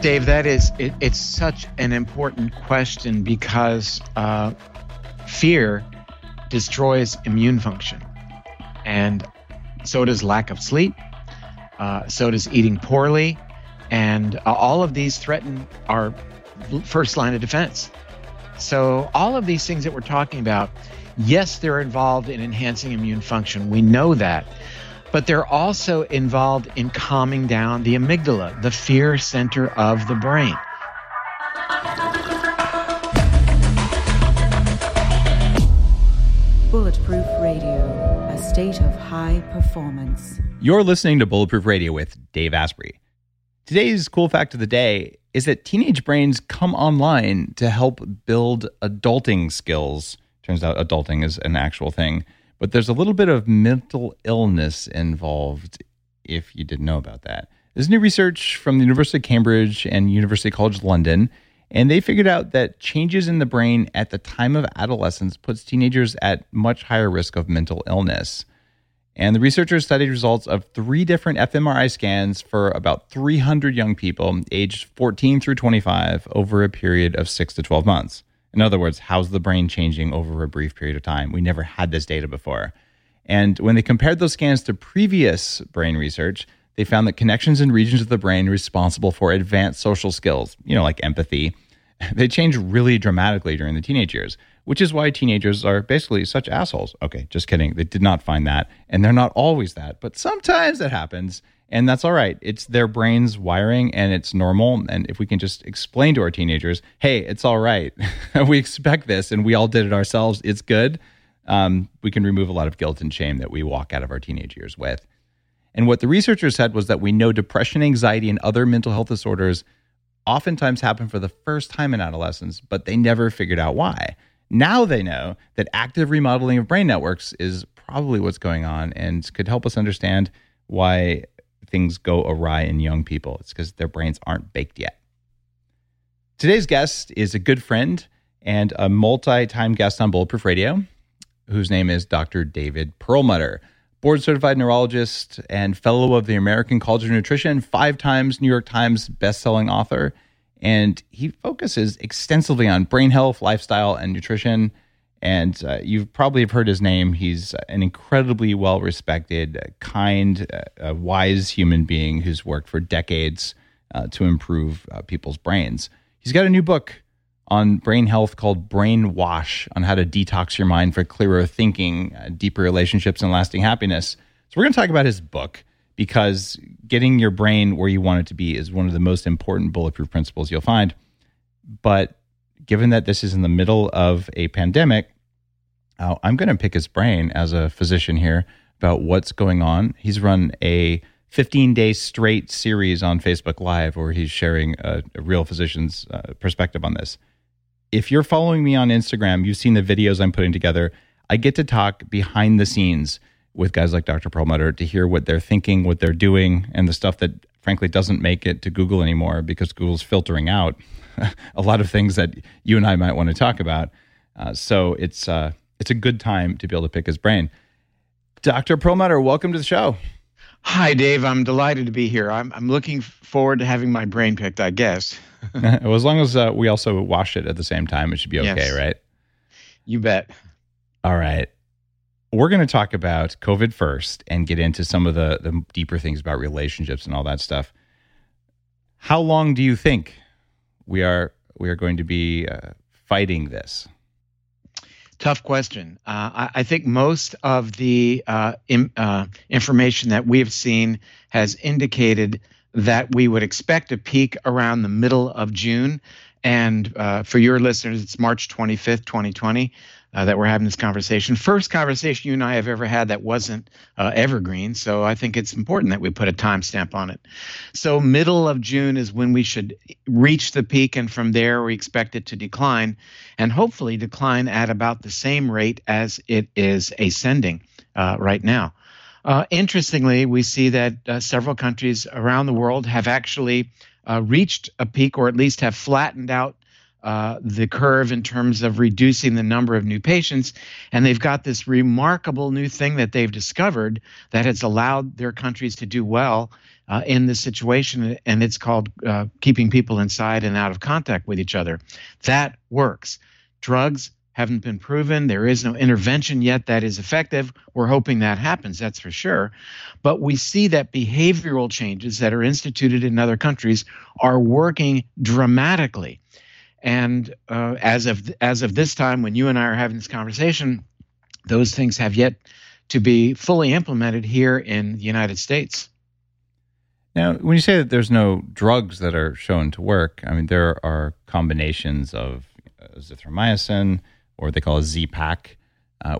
Dave, that is, it's such an important question because fear destroys immune function, and so does lack of sleep, so does eating poorly, and all of these threaten our first line of defense. So all of these things that we're talking about, yes, they're involved in enhancing immune function. We know that. But they're also involved in calming down the amygdala, the fear center of the brain. Bulletproof Radio, a state of high performance. You're listening to Bulletproof Radio with Dave Asprey. Today's cool fact of the day is that teenage brains come online to help build adulting skills. Turns out adulting is an actual thing. But there's a little bit of mental illness involved, if you didn't know about that. There's new research from the University of Cambridge and University College London, and they figured out that changes in the brain at the time of adolescence puts teenagers at much higher risk of mental illness. And the researchers studied results of 3 different fMRI scans for about 300 young people aged 14 through 25 over a period of 6 to 12 months. In other words, how's the brain changing over a brief period of time? We never had this data before. And when they compared those scans to previous brain research, they found that connections in regions of the brain responsible for advanced social skills, like empathy, they change really dramatically during the teenage years, which is why teenagers are basically such assholes. Okay, just kidding. They did not find that. And they're not always that, but sometimes that happens. And that's all right. It's their brain's wiring and it's normal. And if we can just explain to our teenagers, hey, it's all right. We expect this and we all did it ourselves. It's good. We can remove a lot of guilt and shame that we walk out of our teenage years with. And what the researchers said was that we know depression, anxiety, and other mental health disorders oftentimes happen for the first time in adolescence, but they never figured out why. Now they know that active remodeling of brain networks is probably what's going on and could help us understand why things go awry in young people. It's because their brains aren't baked yet. Today's guest is a good friend and a multi-time guest on Bulletproof Radio, whose name is Dr. David Perlmutter, board-certified neurologist and fellow of the American College of Nutrition, 5 times New York Times best-selling author, and he focuses extensively on brain health, lifestyle, and nutrition. And you probably have heard his name. He's an incredibly well-respected, kind, wise human being who's worked for decades to improve people's brains. He's got a new book on brain health called Brain Wash, on how to detox your mind for clearer thinking, deeper relationships, and lasting happiness. So we're going to talk about his book because getting your brain where you want it to be is one of the most important bulletproof principles you'll find. But given that this is in the middle of a pandemic, I'm going to pick his brain as a physician here about what's going on. He's run a 15-day straight series on Facebook Live where he's sharing a real physician's perspective on this. If you're following me on Instagram, you've seen the videos I'm putting together. I get to talk behind the scenes with guys like Dr. Perlmutter to hear what they're thinking, what they're doing, and the stuff that frankly doesn't make it to Google anymore because Google's filtering out a lot of things that you and I might want to talk about. So it's a good time to be able to pick his brain. Dr. Perlmutter, welcome to the show. Hi, Dave. I'm delighted to be here. I'm looking forward to having my brain picked, I guess. Well, as long as we also wash it at the same time, it should be okay, yes. Right? You bet. All right. We're going to talk about COVID first and get into some of the deeper things about relationships and all that stuff. How long do you think we are going to be fighting this? Tough question. I think most of the information that we have seen has indicated that we would expect a peak around the middle of June. And for your listeners, it's March 25th, 2020. That we're having this conversation. First conversation you and I have ever had that wasn't evergreen, so I think it's important that we put a timestamp on it. So middle of June is when we should reach the peak, and from there we expect it to decline, and hopefully decline at about the same rate as it is ascending right now. Interestingly, we see that several countries around the world have actually reached a peak, or at least have flattened out the curve in terms of reducing the number of new patients. And they've got this remarkable new thing that they've discovered that has allowed their countries to do well in this situation, and it's called keeping people inside and out of contact with each other. That works. Drugs haven't been proven. There is no intervention yet that is effective. We're hoping that happens, that's for sure. But we see that behavioral changes that are instituted in other countries are working dramatically. And as of this time, when you and I are having this conversation, those things have yet to be fully implemented here in the United States. Now, when you say that there's no drugs that are shown to work, I mean, there are combinations of azithromycin, or they call it Z-Pak,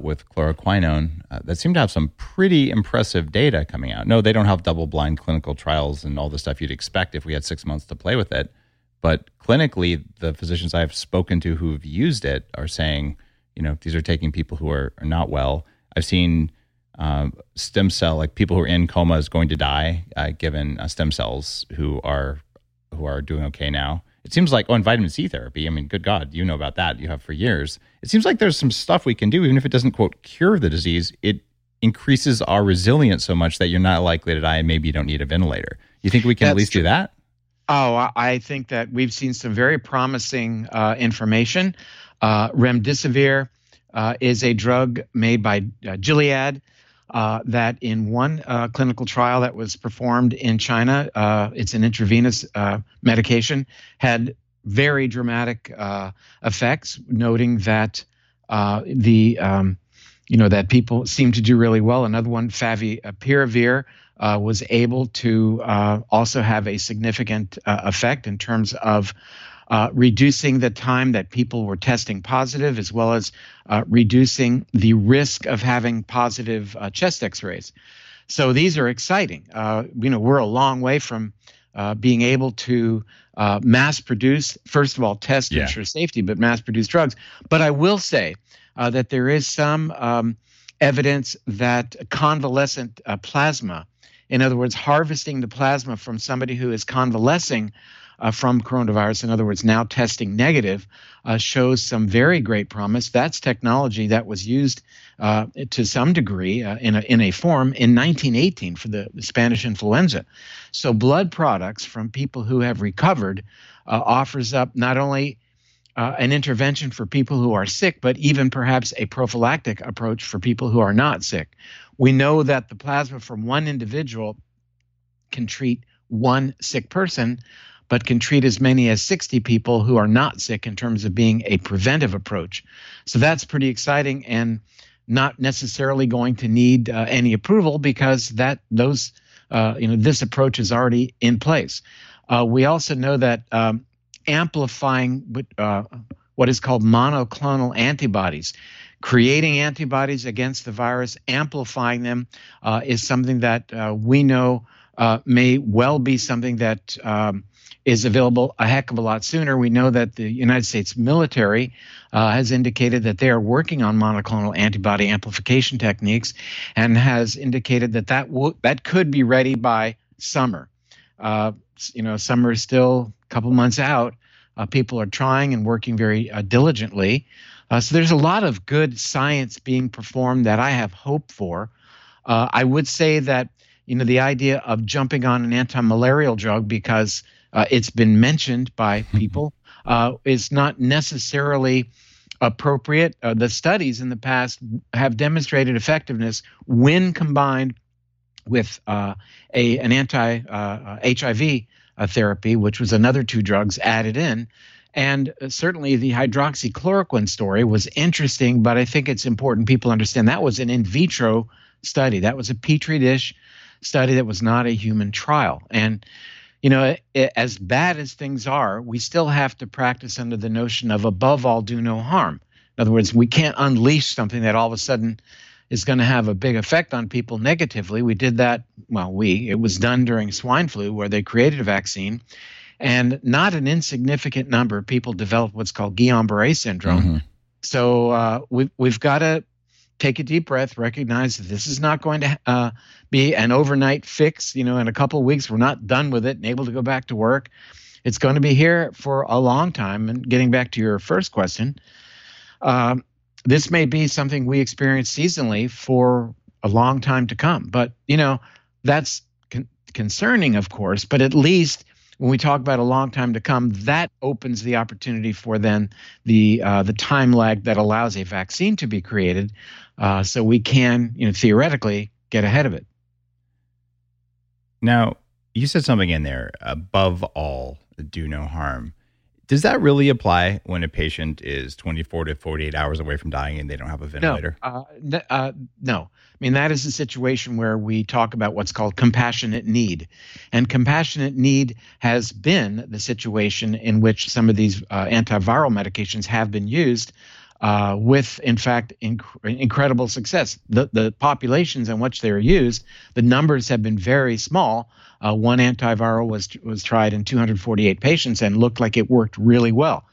with chloroquine, that seem to have some pretty impressive data coming out. No, they don't have double-blind clinical trials and all the stuff you'd expect if we had 6 months to play with it. But clinically, the physicians I've spoken to who've used it are saying, you know, these are taking people who are not well. I've seen stem cell, like people who are in comas going to die, given stem cells, who are doing okay now. It seems like, and vitamin C therapy. I mean, good God, you know about that. You have for years. It seems like there's some stuff we can do, even if it doesn't, quote, cure the disease. It increases our resilience so much that you're not likely to die, and maybe you don't need a ventilator. You think we can at least do that? Oh, I think that we've seen some very promising information. Remdesivir is a drug made by Gilead that in one clinical trial that was performed in China, it's an intravenous medication, had very dramatic effects, noting that that people seem to do really well. Another one, Favipiravir, was able to also have a significant effect in terms of reducing the time that people were testing positive, as well as reducing the risk of having positive chest X-rays. So these are exciting. We're a long way from being able to mass produce, first of all, test and ensure safety, but mass produce drugs. But I will say that there is some evidence that convalescent plasma, in other words, harvesting the plasma from somebody who is convalescing from coronavirus, in other words, now testing negative, shows some very great promise. That's technology that was used to some degree in a form in 1918 for the Spanish influenza. So blood products from people who have recovered offers up not only an intervention for people who are sick, but even perhaps a prophylactic approach for people who are not sick. We know that the plasma from one individual can treat one sick person, but can treat as many as 60 people who are not sick in terms of being a preventive approach. So that's pretty exciting and not necessarily going to need any approval because this approach is already in place. We also know that amplifying what is called monoclonal antibodies, creating antibodies against the virus, amplifying them is something that we know may well be something that is available a heck of a lot sooner. We know that the United States military has indicated that they are working on monoclonal antibody amplification techniques and has indicated that could be ready by summer. Summer is still a couple months out. People are trying and working very diligently. So there's a lot of good science being performed that I have hope for. I would say that, the idea of jumping on an anti-malarial drug because it's been mentioned by people is not necessarily appropriate. The studies in the past have demonstrated effectiveness when combined with an anti-HIV therapy, which was another two drugs added in. And certainly the hydroxychloroquine story was interesting, but I think it's important people understand that was an in vitro study. That was a petri dish study that was not a human trial. And, as bad as things are, we still have to practice under the notion of above all, do no harm. In other words, we can't unleash something that all of a sudden is going to have a big effect on people negatively. We did that, it was done during swine flu where they created a vaccine, and not an insignificant number of people developed what's called Guillain-Barre syndrome. Mm-hmm. So we've got to take a deep breath, recognize that this is not going to be an overnight fix. In a couple of weeks, we're not done with it and able to go back to work. It's going to be here for a long time. And getting back to your first question, this may be something we experience seasonally for a long time to come. But, you know, that's concerning, of course, but at least when we talk about a long time to come, that opens the opportunity for then the time lag that allows a vaccine to be created, so we can, you know, theoretically get ahead of it. Now, you said something in there, above all, do no harm. Does that really apply when a patient is 24 to 48 hours away from dying and they don't have a ventilator? No. I mean, that is a situation where we talk about what's called compassionate need. And compassionate need has been the situation in which some of these antiviral medications have been used with, in fact, incredible success. The populations in which they are used, the numbers have been very small. One antiviral was tried in 248 patients and looked like it worked really well.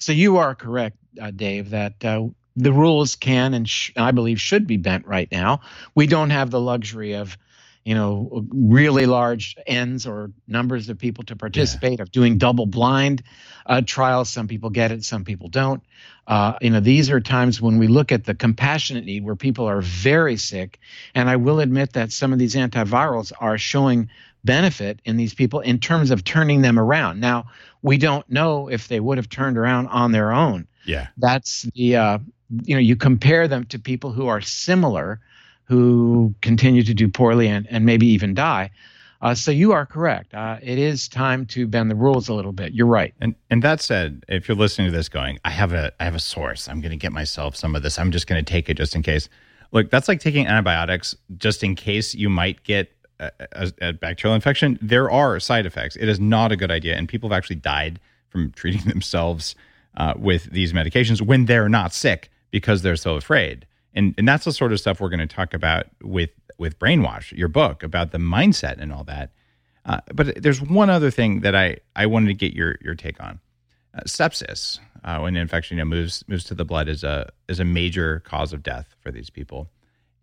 So you are correct, Dave, that the rules can and I believe should be bent right now. We don't have the luxury of, you know, really large N's or numbers of people to participate, of doing double-blind trials. Some people get it, some people don't. You know, these are times when we look at the compassionate need where people are very sick. And I will admit that some of these antivirals are showing benefit in these people in terms of turning them around. Now, we don't know if they would have turned around on their own. Yeah. That's the, you know, you compare them to people who are similar, who continue to do poorly and maybe even die. So you are correct. It is time to bend the rules a little bit. You're right. And that said, if you're listening to this going, I have a source. I'm going to get myself some of this. I'm just going to take it just in case. Look, that's like taking antibiotics just in case you might get a bacterial infection. There are side effects. It is not a good idea. And people have actually died from treating themselves with these medications when they're not sick because they're so afraid. And that's the sort of stuff we're going to talk about with Brain Wash, your book about the mindset and all that. But there's one other thing that I wanted to get your take on. Sepsis, when the infection moves to the blood, is a major cause of death for these people.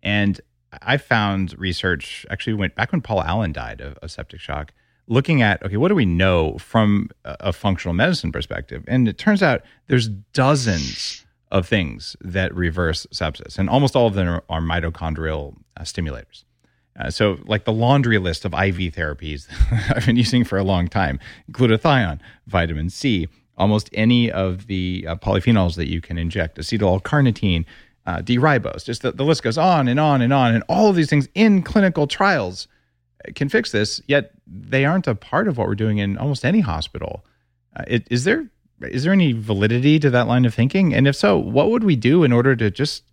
And I found research actually went back when Paul Allen died of septic shock, looking at, okay, what do we know from a functional medicine perspective? And it turns out there's dozens of things that reverse sepsis, and almost all of them are mitochondrial stimulators. So like the laundry list of IV therapies I've been using for a long time, glutathione, vitamin C, almost any of the polyphenols that you can inject, acetyl-L-carnitine, D-ribose, just the list goes on and on and on, and all of these things in clinical trials can fix this, yet they aren't a part of what we're doing in almost any hospital. Is there any validity to that line of thinking? And if so, what would we do in order to just,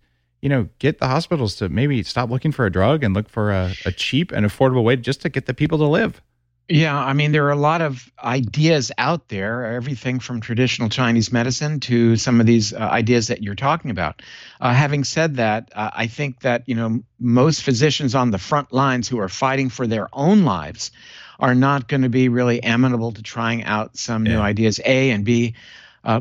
you know, get the hospitals to maybe stop looking for a drug and look for a cheap and affordable way just to get the people to live? Yeah, I mean, there are a lot of ideas out there, everything from traditional Chinese medicine to some of these ideas that you're talking about. Having said that, I think that, you know, most physicians on the front lines who are fighting for their own lives are not going to be really amenable to trying out some new ideas, A, and B,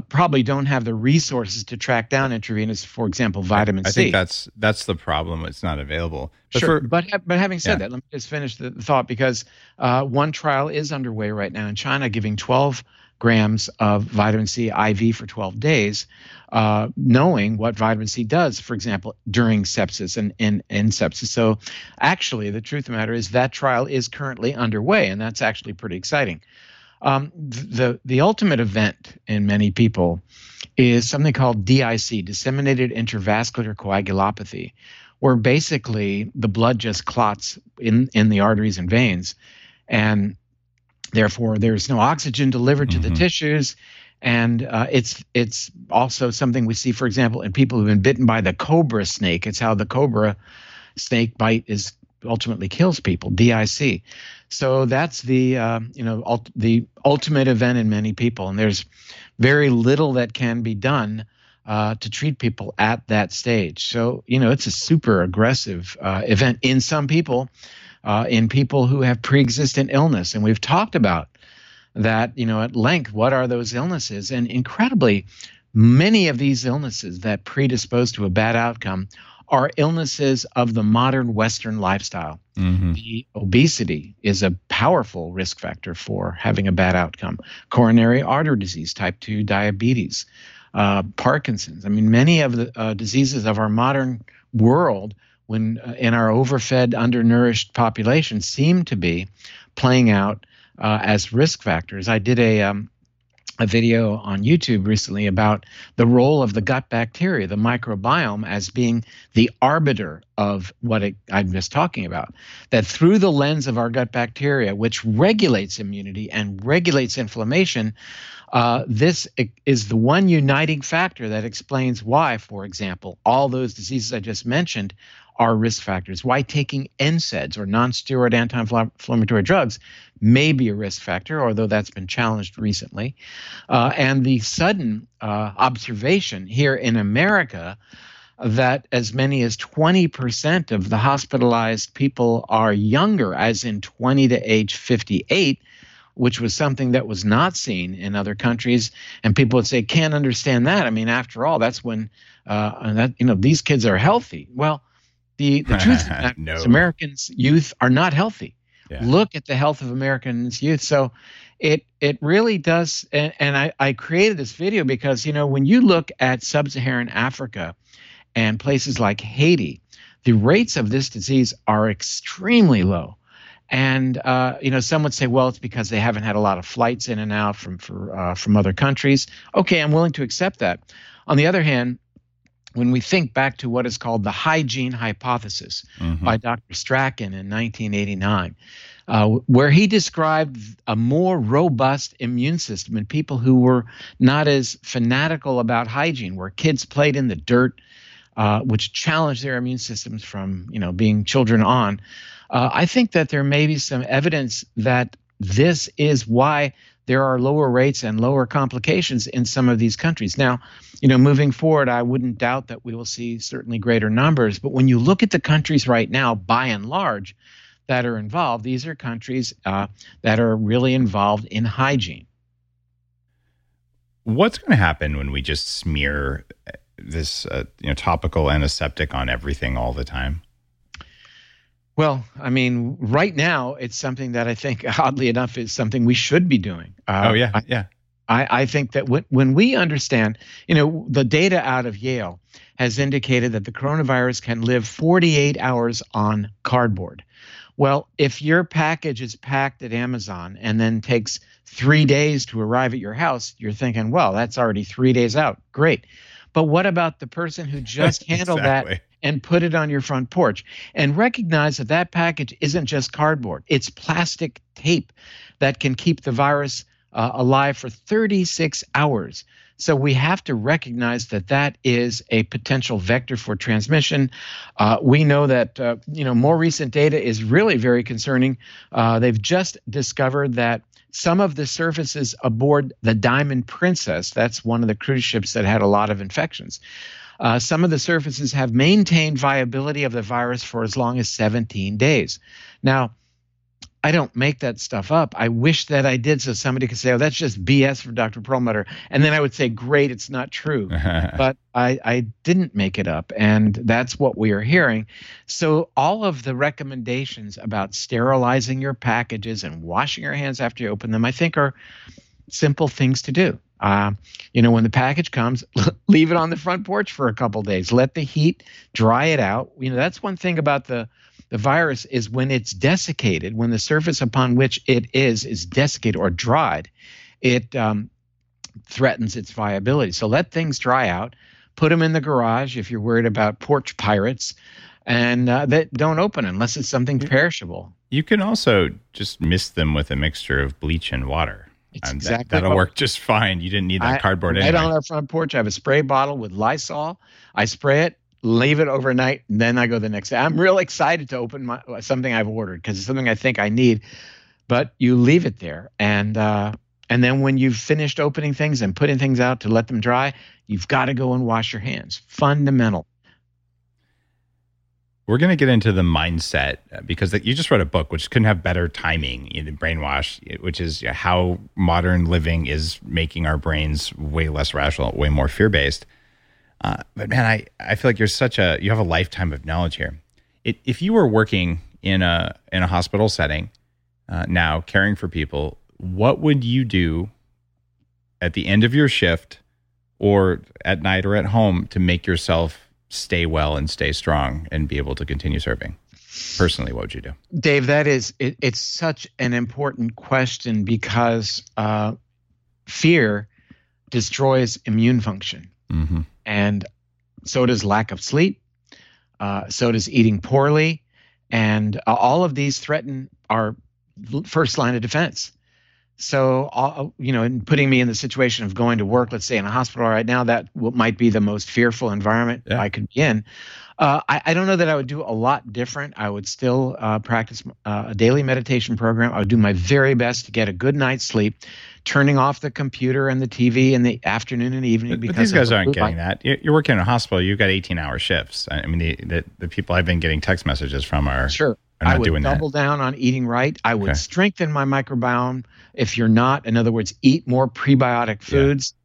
probably don't have the resources to track down intravenous, for example, vitamin C. I think that's the problem. It's not available. But sure. But having said that, let me just finish the thought, because one trial is underway right now in China giving 12 grams of vitamin C IV for 12 days, knowing what vitamin C does, for example, during sepsis and in sepsis. So actually, the truth of the matter is that trial is currently underway, and that's actually pretty exciting. The ultimate event in many people is something called DIC, disseminated intravascular coagulopathy, where basically the blood just clots in the arteries and veins, and therefore there's no oxygen delivered to the tissues. And it's also something we see, for example, in people who've been bitten by the cobra snake. It's how the cobra snake bite is ultimately kills people, DIC. So that's the ultimate event in many people, and there's very little that can be done to treat people at that stage. So, you know, it's a super aggressive event in some people, in people who have pre-existent illness, and we've talked about that, you know, at length. What are those illnesses? And incredibly, many of these illnesses that predispose to a bad outcome are illnesses of the modern Western lifestyle. Mm-hmm. The obesity is a powerful risk factor for having a bad outcome. Coronary artery disease, type 2 diabetes, Parkinson's. I mean, many of the diseases of our modern world when in our overfed, undernourished population seem to be playing out as risk factors. I did a video on YouTube recently about the role of the gut bacteria, the microbiome, as being the arbiter of what I'm just talking about, that through the lens of our gut bacteria, which regulates immunity and regulates inflammation, this is the one uniting factor that explains why, for example, all those diseases I just mentioned are risk factors, why taking NSAIDs or non-steroid anti-inflammatory drugs may be a risk factor, although that's been challenged recently. And the sudden observation here in America that as many as 20% of the hospitalized people are younger, as in 20 to age 58, which was something that was not seen in other countries. And people would say, can't understand that. I mean, after all, that's when these kids are healthy. Well, the truth no. is Americans' youth are not healthy. Yeah. Look at the health of Americans' youth. So it really does. And I created this video because, when you look at sub-Saharan Africa and places like Haiti, the rates of this disease are extremely low. And, some would say, well, it's because they haven't had a lot of flights in and out from other countries. Okay, I'm willing to accept that. On the other hand, when we think back to what is called the hygiene hypothesis mm-hmm. by Dr. Strachan in 1989, where he described a more robust immune system in people who were not as fanatical about hygiene, where kids played in the dirt, which challenged their immune systems from being children on, I think that there may be some evidence that this is why there are lower rates and lower complications in some of these countries. Now, moving forward, I wouldn't doubt that we will see certainly greater numbers. But when you look at the countries right now, by and large, that are involved, these are countries that are really involved in hygiene. What's going to happen when we just smear this topical antiseptic on everything all the time? Well, I mean, right now, it's something that I think, oddly enough, is something we should be doing. I think that when we understand, the data out of Yale has indicated that the coronavirus can live 48 hours on cardboard. Well, if your package is packed at Amazon and then takes 3 days to arrive at your house, you're thinking, well, that's already 3 days out. Great. But what about the person who just handled exactly. that and put it on your front porch? And recognize that that package isn't just cardboard. It's plastic tape that can keep the virus alive for 36 hours. So we have to recognize that that is a potential vector for transmission. We know that more recent data is really very concerning. They've just discovered that some of the surfaces aboard the Diamond Princess, that's one of the cruise ships that had a lot of infections, some of the surfaces have maintained viability of the virus for as long as 17 days. Now, I don't make that stuff up. I wish that I did so somebody could say, oh, that's just BS for Dr. Perlmutter. And then I would say, great, it's not true. But I didn't make it up. And that's what we are hearing. So all of the recommendations about sterilizing your packages and washing your hands after you open them, I think are simple things to do. When the package comes, leave it on the front porch for a couple days. Let the heat dry it out. That's one thing about the virus is when it's desiccated, when the surface upon which it is desiccated or dried, it threatens its viability. So let things dry out. Put them in the garage if you're worried about porch pirates, and that don't open unless it's something perishable. You can also just mist them with a mixture of bleach and water. That'll work just fine. You didn't need that cardboard anyway. Right on our front porch, I have a spray bottle with Lysol. I spray it. Leave it overnight, and then I go the next day. I'm real excited to open something I've ordered because it's something I think I need. But you leave it there, and then when you've finished opening things and putting things out to let them dry, you've got to go and wash your hands. Fundamental. We're going to get into the mindset because you just wrote a book, which couldn't have better timing in Brain Wash, which is how modern living is making our brains way less rational, way more fear-based. But man, I feel like you're you have a lifetime of knowledge here. If you were working in a hospital setting now, caring for people, what would you do at the end of your shift or at night or at home to make yourself stay well and stay strong and be able to continue serving? Personally, what would you do? Dave, that is, it's such an important question because fear destroys immune function. Mm-hmm. And so does lack of sleep. So does eating poorly. And all of these threaten our first line of defense. So, in putting me in the situation of going to work, let's say in a hospital right now, that might be the most fearful environment I could be in. I don't know that I would do a lot different. I would still practice a daily meditation program. I would do my very best to get a good night's sleep, turning off the computer and the TV in the afternoon and evening. But these guys aren't getting that. You're working in a hospital. You've got 18-hour shifts. I mean, the people I've been getting text messages from are sure. I would double down on eating right. I would strengthen my microbiome if you're not. In other words, eat more prebiotic foods.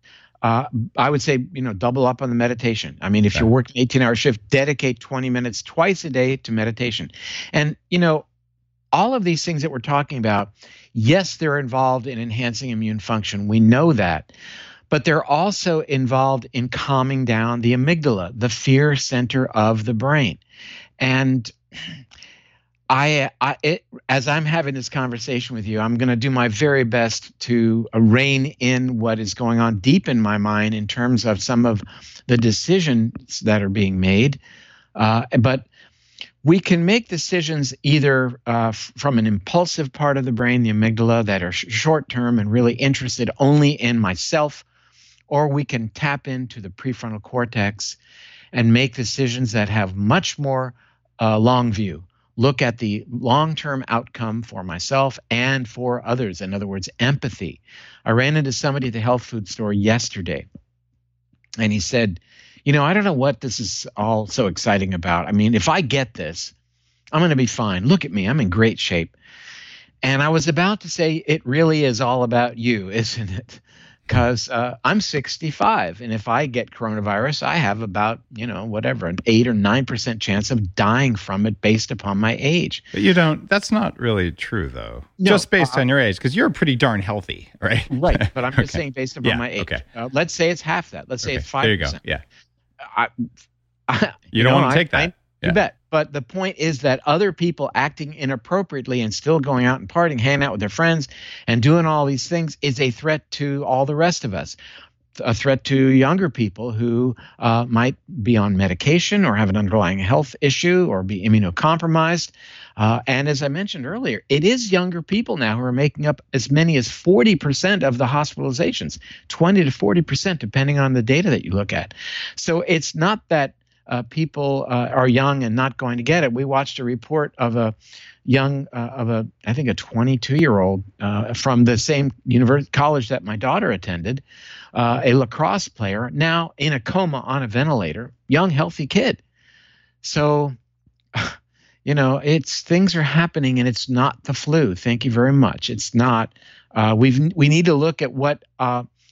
I would say, double up on the meditation. I mean, if you're working an 18-hour shift, dedicate 20 minutes twice a day to meditation. And, all of these things that we're talking about, yes, they're involved in enhancing immune function. We know that. But they're also involved in calming down the amygdala, the fear center of the brain. And as I'm having this conversation with you, I'm going to do my very best to rein in what is going on deep in my mind in terms of some of the decisions that are being made. But we can make decisions either from an impulsive part of the brain, the amygdala, that are short-term and really interested only in myself, or we can tap into the prefrontal cortex and make decisions that have much more long view. Look at the long-term outcome for myself and for others. In other words, empathy. I ran into somebody at the health food store yesterday, and he said, I don't know what this is all so exciting about. I mean, if I get this, I'm going to be fine. Look at me. I'm in great shape. And I was about to say, it really is all about you, isn't it? Because I'm 65, and if I get coronavirus, I have about, an 8 or 9% chance of dying from it based upon my age. But you don't. That's not really true, though, no, just based on your age, because you're pretty darn healthy, right? Right, but I'm just saying based upon my age. Okay. Let's say it's half that. Let's say it's 5%. There you go, yeah. You don't want to take that. You bet. But the point is that other people acting inappropriately and still going out and partying, hanging out with their friends and doing all these things is a threat to all the rest of us, a threat to younger people who might be on medication or have an underlying health issue or be immunocompromised. And as I mentioned earlier, it is younger people now who are making up as many as 40% of the hospitalizations, 20 to 40%, depending on the data that you look at. So it's not that people are young and not going to get it. We watched a report of a young, I think a 22-year-old from the same university college that my daughter attended, a lacrosse player, now in a coma on a ventilator, young, healthy kid. So, things are happening, and it's not the flu. Thank you very much. It's not. We need to look at what,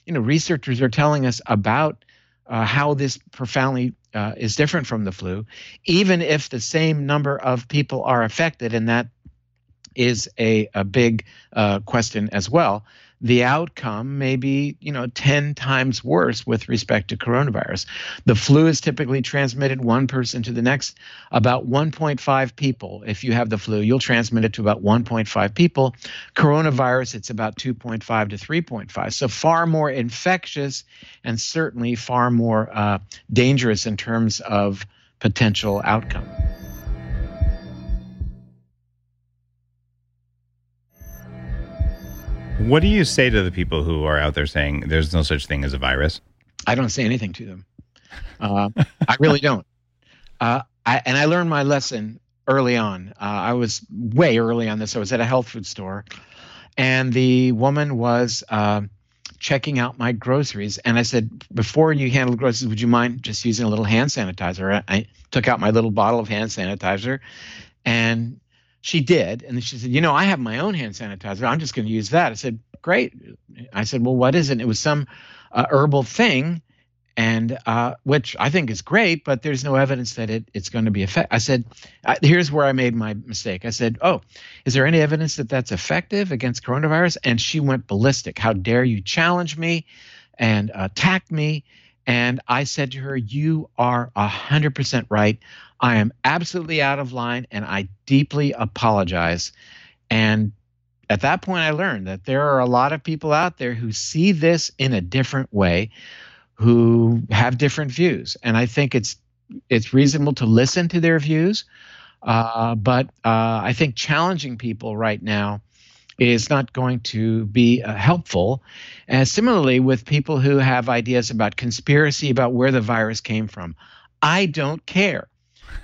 researchers are telling us about how this profoundly is different from the flu, even if the same number of people are affected, and that is a big question as well. The outcome may be, 10 times worse with respect to coronavirus. The flu is typically transmitted one person to the next, about 1.5 people. If you have the flu, you'll transmit it to about 1.5 people. Coronavirus, it's about 2.5 to 3.5. So far more infectious and certainly far more dangerous in terms of potential outcome. What do you say to the people who are out there saying there's no such thing as a virus? I don't say anything to them. I really don't. And I learned my lesson early on. I was way early on this. I was at a health food store, and the woman was checking out my groceries. And I said, before you handle groceries, would you mind just using a little hand sanitizer? I took out my little bottle of hand sanitizer, and she did. And she said, I have my own hand sanitizer. I'm just going to use that. I said, great. I said, well, what is it? And it was some herbal thing. and which I think is great, but there's no evidence that it's going to be effective. I said, here's where I made my mistake. I said, oh, is there any evidence that that's effective against coronavirus? And she went ballistic. How dare you challenge me and attack me? And I said to her, you are 100% right. I am absolutely out of line, and I deeply apologize. And at that point, I learned that there are a lot of people out there who see this in a different way, who have different views. And I think it's reasonable to listen to their views. But I think challenging people right now is not going to be helpful. And similarly, with people who have ideas about conspiracy, about where the virus came from, I don't care.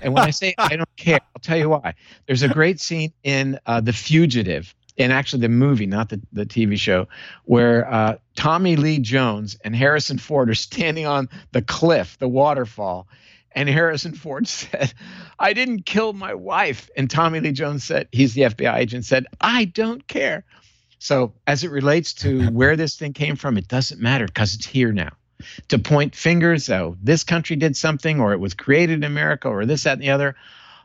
And when I say I don't care, I'll tell you why. There's a great scene in The Fugitive, and actually the movie, not the TV show, where Tommy Lee Jones and Harrison Ford are standing on the cliff, the waterfall, and Harrison Ford said, I didn't kill my wife. And Tommy Lee Jones said, he's the FBI agent, said, I don't care. So as it relates to where this thing came from, it doesn't matter because it's here now. To point fingers, oh, this country did something, or it was created in America, or this, that, and the other.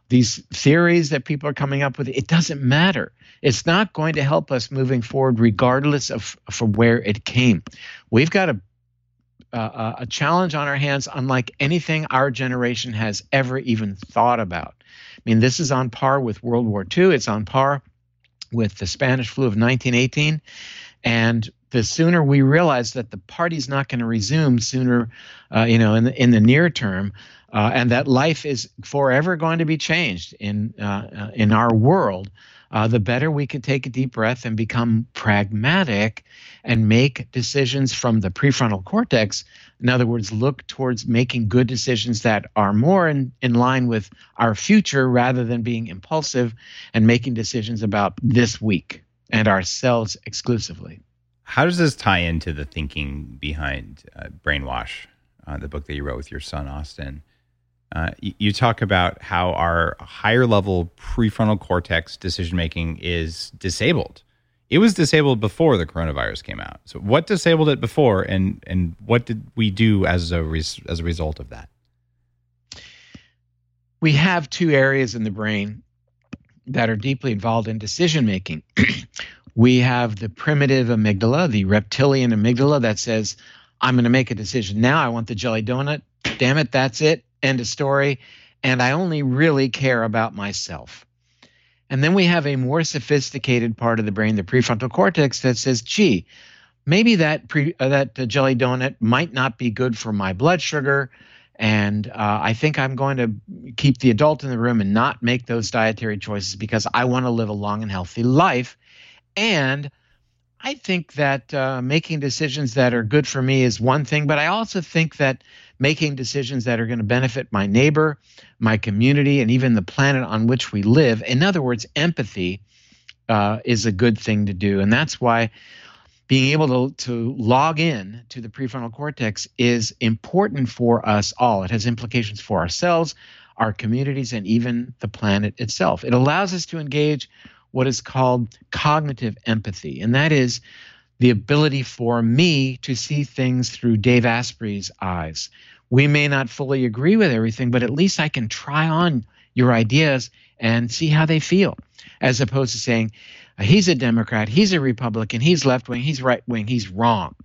These theories that people are coming up with, it doesn't matter. It's not going to help us moving forward regardless of from where it came. We've got a challenge on our hands unlike anything our generation has ever even thought about. I mean, this is on par with World War II. It's on par with the Spanish flu of 1918. And the sooner we realize that the party's not going to resume sooner, in the near term, and that life is forever going to be changed in our world, the better we can take a deep breath and become pragmatic and make decisions from the prefrontal cortex. In other words, look towards making good decisions that are more in line with our future rather than being impulsive and making decisions about this week and ourselves exclusively. How does this tie into the thinking behind Brain Wash, the book that you wrote with your son, Austin? You talk about how our higher level prefrontal cortex decision-making is disabled. It was disabled before the coronavirus came out. So what disabled it before, and what did we do as a result of that? We have two areas in the brain that are deeply involved in decision-making. We have the primitive amygdala, the reptilian amygdala that says, I'm going to make a decision now. I want the jelly donut. Damn it, that's it. End of story. And I only really care about myself. And then we have a more sophisticated part of the brain, the prefrontal cortex, that says, gee, maybe that jelly donut might not be good for my blood sugar. And I think I'm going to keep the adult in the room and not make those dietary choices because I want to live a long and healthy life. And I think that making decisions that are good for me is one thing, but I also think that making decisions that are going to benefit my neighbor, my community, and even the planet on which we live, in other words, empathy, is a good thing to do. And that's why being able to log in to the prefrontal cortex is important for us all. It has implications for ourselves, our communities, and even the planet itself. It allows us to engage what is called cognitive empathy, and that is the ability for me to see things through Dave Asprey's eyes. We may not fully agree with everything, but at least I can try on your ideas and see how they feel, as opposed to saying, he's a Democrat, he's a Republican, he's left-wing, he's right-wing, he's wrong.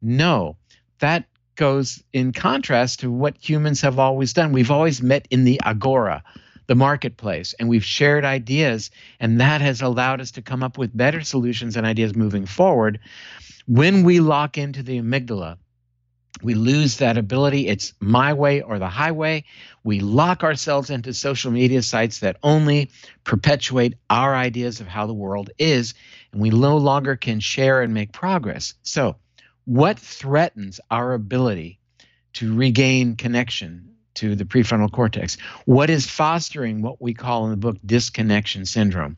No, that goes in contrast to what humans have always done. We've always met in the agora, the marketplace, and we've shared ideas, and that has allowed us to come up with better solutions and ideas moving forward. When we lock into the amygdala, we lose that ability. It's my way or the highway. We lock ourselves into social media sites that only perpetuate our ideas of how the world is, and we no longer can share and make progress. So, what threatens our ability to regain connection to the prefrontal cortex? What is fostering what we call in the book disconnection syndrome?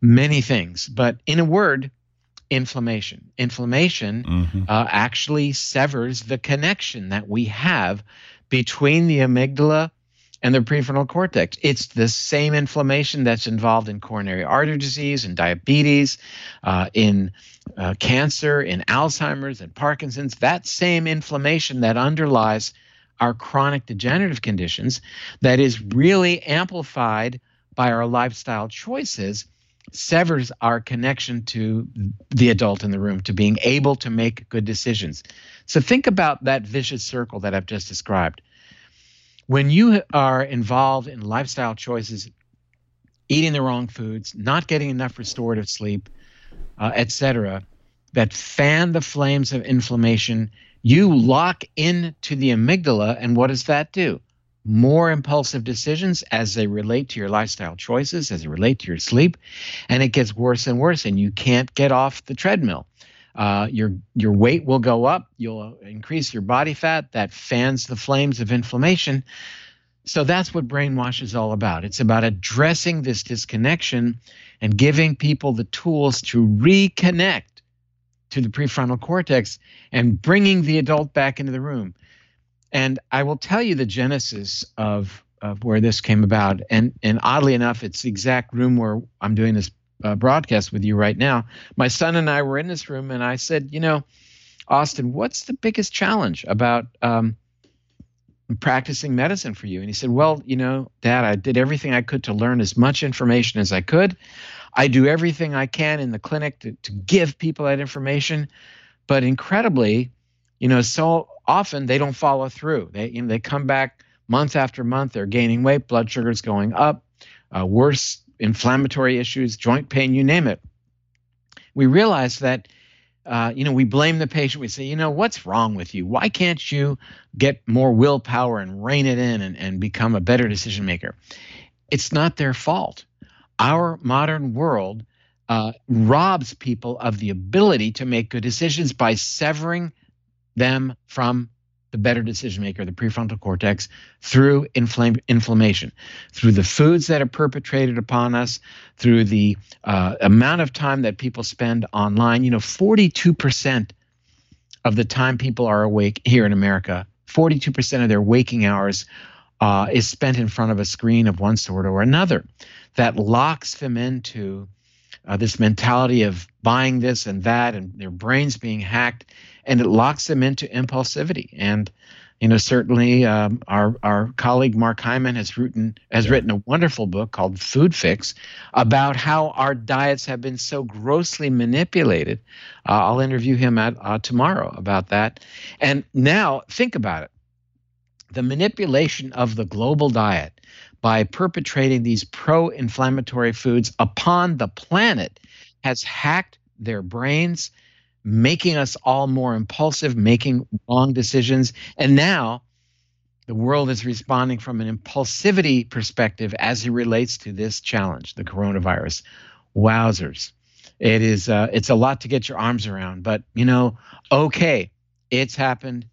Many things, but in a word, inflammation. Inflammation actually severs the connection that we have between the amygdala and the prefrontal cortex. It's the same inflammation that's involved in coronary artery disease and diabetes, in cancer, in Alzheimer's and Parkinson's. That same inflammation that underlies our chronic degenerative conditions that is really amplified by our lifestyle choices severs our connection to the adult in the room, to being able to make good decisions. So think about that vicious circle that I've just described. When you are involved in lifestyle choices, eating the wrong foods, not getting enough restorative sleep, etc., that fan the flames of inflammation, you lock into the amygdala, and what does that do? More impulsive decisions as they relate to your lifestyle choices, as they relate to your sleep, and it gets worse and worse, and you can't get off the treadmill. Your weight will go up, you'll increase your body fat, that fans the flames of inflammation. So that's what Brain Wash is all about. It's about addressing this disconnection and giving people the tools to reconnect to the prefrontal cortex and bringing the adult back into the room. And I will tell you the genesis of where this came about. And oddly enough, it's the exact room where I'm doing this broadcast with you right now. My son and I were in this room, and I said, you know, Austin, what's the biggest challenge about practicing medicine for you? And he said, well, you know, Dad, I did everything I could to learn as much information as I could. I do everything I can in the clinic to give people that information. But incredibly, you know, so often they don't follow through. They come back month after month, they're gaining weight, blood sugar's going up, worse inflammatory issues, joint pain, you name it. We realize that, you know, we blame the patient. We say, you know, what's wrong with you? Why can't you get more willpower and rein it in and become a better decision maker? It's not their fault. Our modern world robs people of the ability to make good decisions by severing them from the better decision maker, the prefrontal cortex, through inflammation, through the foods that are perpetrated upon us, through the amount of time that people spend online. You know, 42% of the time people are awake here in America, 42% of their waking hours is spent in front of a screen of one sort or another. That locks them into this mentality of buying this and that, and their brains being hacked, and it locks them into impulsivity. And you know, certainly our colleague Mark Hyman has written a wonderful book called Food Fix about how our diets have been so grossly manipulated. I'll interview him tomorrow about that. And now think about it. The manipulation of the global diet by perpetrating these pro-inflammatory foods upon the planet has hacked their brains, making us all more impulsive, making wrong decisions. And now the world is responding from an impulsivity perspective as it relates to this challenge, the coronavirus. Wowzers. It is, it's a lot to get your arms around, but you know, okay, it's happened.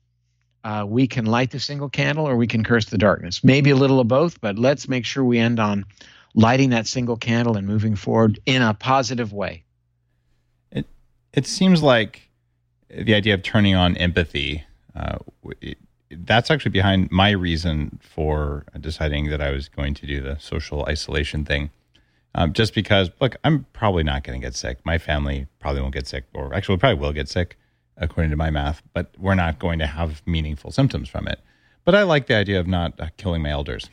We can light the single candle or we can curse the darkness. Maybe a little of both, but let's make sure we end on lighting that single candle and moving forward in a positive way. It seems like the idea of turning on empathy, that's actually behind my reason for deciding that I was going to do the social isolation thing. Just because, look, I'm probably not going to get sick. My family probably won't get sick, or actually probably will get sick, according to my math, but we're not going to have meaningful symptoms from it. But I like the idea of not killing my elders.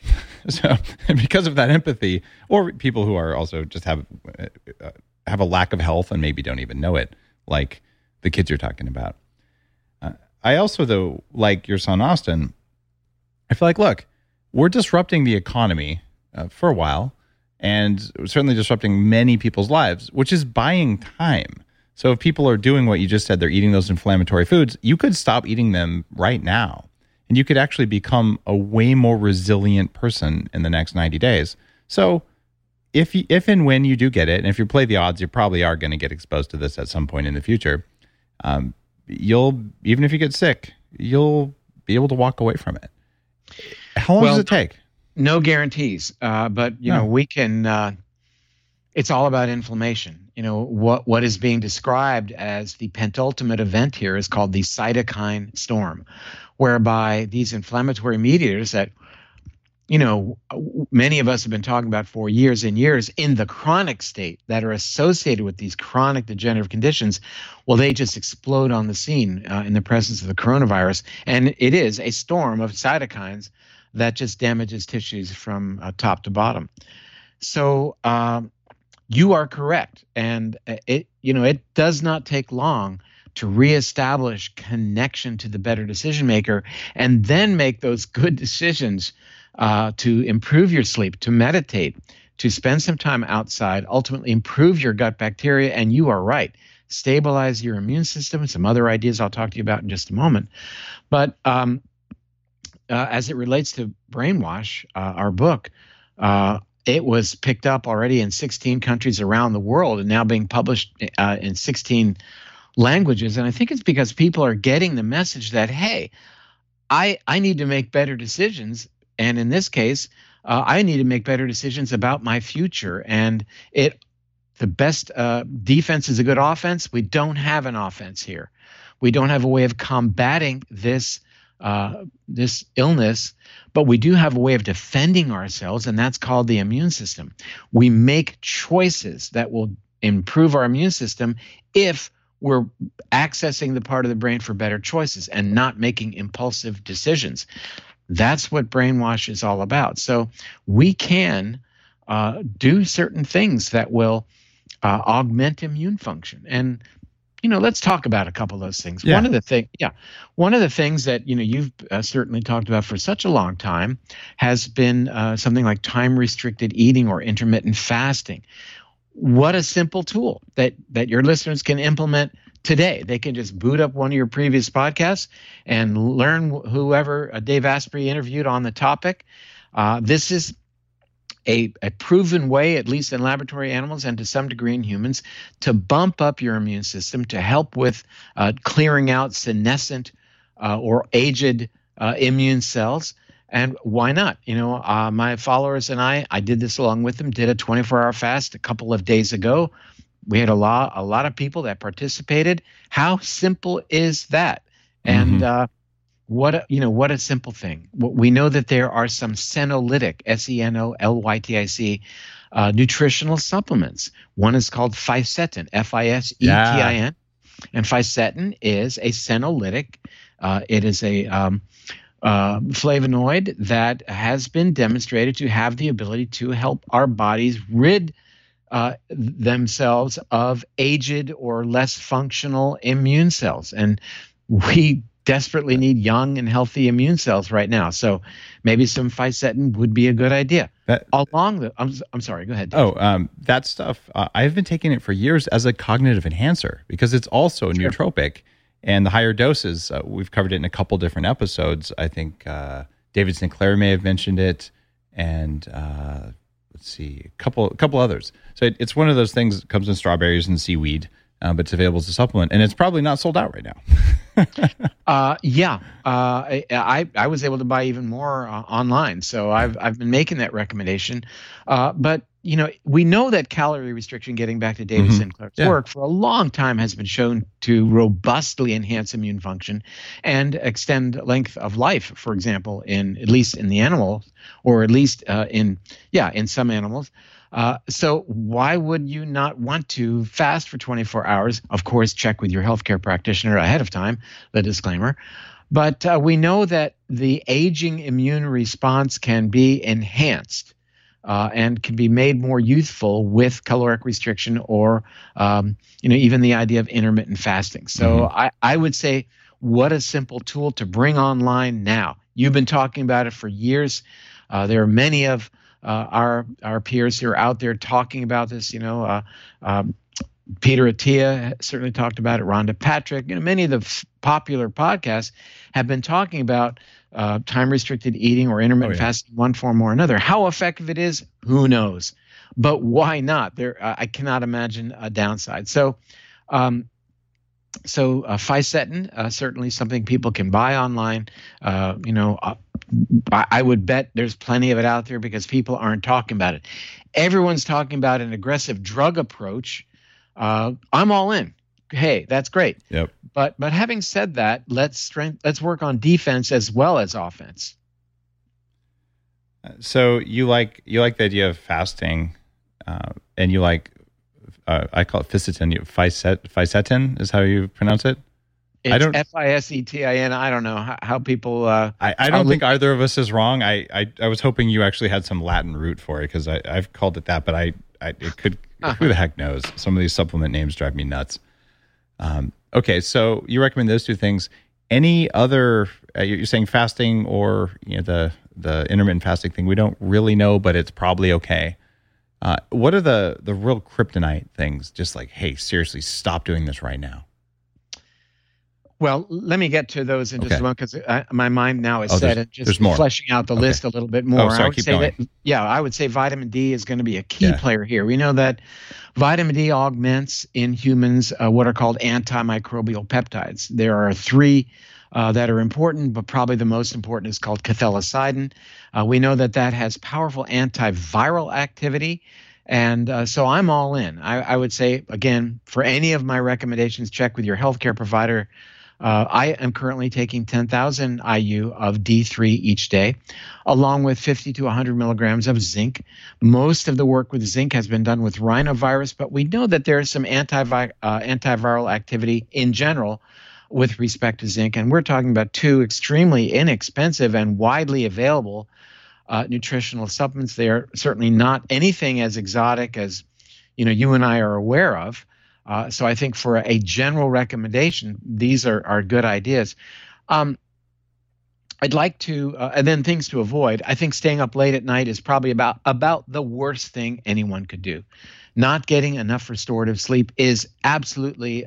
So because of that empathy, or people who are also just have a lack of health and maybe don't even know it, like the kids you're talking about. I also, though, like your son Austin, I feel like, look, we're disrupting the economy for a while, and certainly disrupting many people's lives, which is buying time. So if people are doing what you just said, they're eating those inflammatory foods, you could stop eating them right now. And you could actually become a way more resilient person in the next 90 days. So if and when you do get it, and if you play the odds, you probably are going to get exposed to this at some point in the future. Even if you get sick, you'll be able to walk away from it. How long does it take? No guarantees, but you know we can... It's all about inflammation. You know, what is being described as the penultimate event here is called the cytokine storm, whereby these inflammatory mediators that you know, many of us have been talking about for years and years in the chronic state that are associated with these chronic degenerative conditions, well, they just explode on the scene in the presence of the coronavirus. And it is a storm of cytokines that just damages tissues from top to bottom. So you are correct. And it does not take long to reestablish connection to the better decision maker and then make those good decisions to improve your sleep, to meditate, to spend some time outside, ultimately improve your gut bacteria. And you are right, stabilize your immune system and some other ideas I'll talk to you about in just a moment. But as it relates to Brain Wash, our book, it was picked up already in 16 countries around the world and now being published in 16 languages. And I think it's because people are getting the message that, hey, I need to make better decisions. And in this case, I need to make better decisions about my future. And the best defense is a good offense. We don't have an offense here. We don't have a way of combating this illness, but we do have a way of defending ourselves, and that's called the immune system. We make choices that will improve our immune system if we're accessing the part of the brain for better choices and not making impulsive decisions. That's what brainwash is all about. So we can do certain things that will augment immune function. And, you know, let's talk about a couple of those things. Yeah. One of the things that, you know, you've certainly talked about for such a long time has been something like time-restricted eating or intermittent fasting. What a simple tool that your listeners can implement today. They can just boot up one of your previous podcasts and learn whoever Dave Asprey interviewed on the topic. This is a proven way, at least in laboratory animals and to some degree in humans, to bump up your immune system, to help with clearing out senescent or aged immune cells. And why not? You know, my followers and I did this along with them, did a 24-hour fast a couple of days ago. We had a lot of people that participated. How simple is that? And what a simple thing. We know that there are some senolytic, S-E-N-O-L-Y-T-I-C, nutritional supplements. One is called fisetin, F-I-S-E-T-I-N. Yeah. And fisetin is a senolytic. It is a flavonoid that has been demonstrated to have the ability to help our bodies rid themselves of aged or less functional immune cells. And we desperately need young and healthy immune cells right now. So maybe some fisetin would be a good idea. I'm sorry, go ahead, Dave. That stuff, I've been taking it for years as a cognitive enhancer because it's also nootropic. And the higher doses, we've covered it in a couple different episodes. I think David Sinclair may have mentioned it, and let's see, a couple others. So it's one of those things that comes in strawberries and seaweed, but it's available as a supplement, and it's probably not sold out right now. I was able to buy even more online, so I've been making that recommendation, but. You know, we know that calorie restriction, getting back to David Sinclair's work, for a long time has been shown to robustly enhance immune function and extend length of life, for example, at least in the animals, or at least in some animals. So why would you not want to fast for 24 hours? Of course, check with your healthcare practitioner ahead of time, the disclaimer. But we know that the aging immune response can be enhanced and can be made more youthful with caloric restriction or, even the idea of intermittent fasting. So I would say, what a simple tool to bring online now. You've been talking about it for years. There are many of our peers who are out there talking about this. You know, Peter Attia certainly talked about it. Rhonda Patrick, you know, many of the popular podcasts have been talking about time-restricted eating or intermittent fasting, one form or another. How effective it is, who knows? But why not? I cannot imagine a downside. So, fisetin, certainly something people can buy online. I would bet there's plenty of it out there because people aren't talking about it. Everyone's talking about an aggressive drug approach. I'm all in. Hey, that's great. Yep. But having said that, let's work on defense as well as offense. So you like the idea of fasting, and you like I call it fisetin. Fisetin is how you pronounce it. It's F-I-S-E-T-I-N. I don't know how people... I don't think either of us is wrong. I was hoping you actually had some Latin root for it, because I've called it that, but it could... Who the heck knows? Some of these supplement names drive me nuts. Okay, so you recommend those two things. Any other... you're saying fasting, or the intermittent fasting thing. We don't really know, but it's probably okay. What are the real kryptonite things? Just like, hey, seriously, stop doing this right now. Well, let me get to those in just a moment, because my mind now is set and just fleshing out the list a little bit more. I would say that, I would say vitamin D is going to be a key player here. We know that vitamin D augments in humans what are called antimicrobial peptides. There are three that are important, but probably the most important is called cathelicidin. We know that has powerful antiviral activity. And so I'm all in. I would say, again, for any of my recommendations, check with your healthcare provider. I am currently taking 10,000 IU of D3 each day, along with 50 to 100 milligrams of zinc. Most of the work with zinc has been done with rhinovirus, but we know that there is some antiviral activity in general with respect to zinc. And we're talking about two extremely inexpensive and widely available nutritional supplements. They are certainly not anything as exotic as you and I are aware of. So I think for a general recommendation, these are good ideas. I'd like to, and then things to avoid. I think staying up late at night is probably about the worst thing anyone could do. Not getting enough restorative sleep is absolutely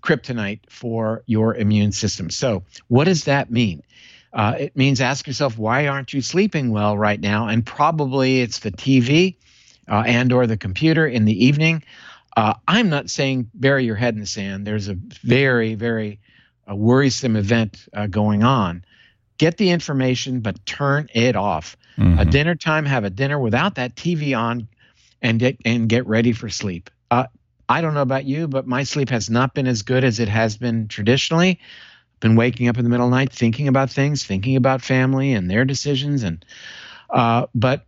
kryptonite for your immune system. So what does that mean? It means ask yourself, why aren't you sleeping well right now? And probably it's the TV and or the computer in the evening. I'm not saying bury your head in the sand. There's a very, very worrisome event going on. Get the information, but turn it off. Mm-hmm. At dinner time, have a dinner without that TV on, and get ready for sleep. I don't know about you, but my sleep has not been as good as it has been traditionally. I've been waking up in the middle of the night thinking about things, thinking about family and their decisions, but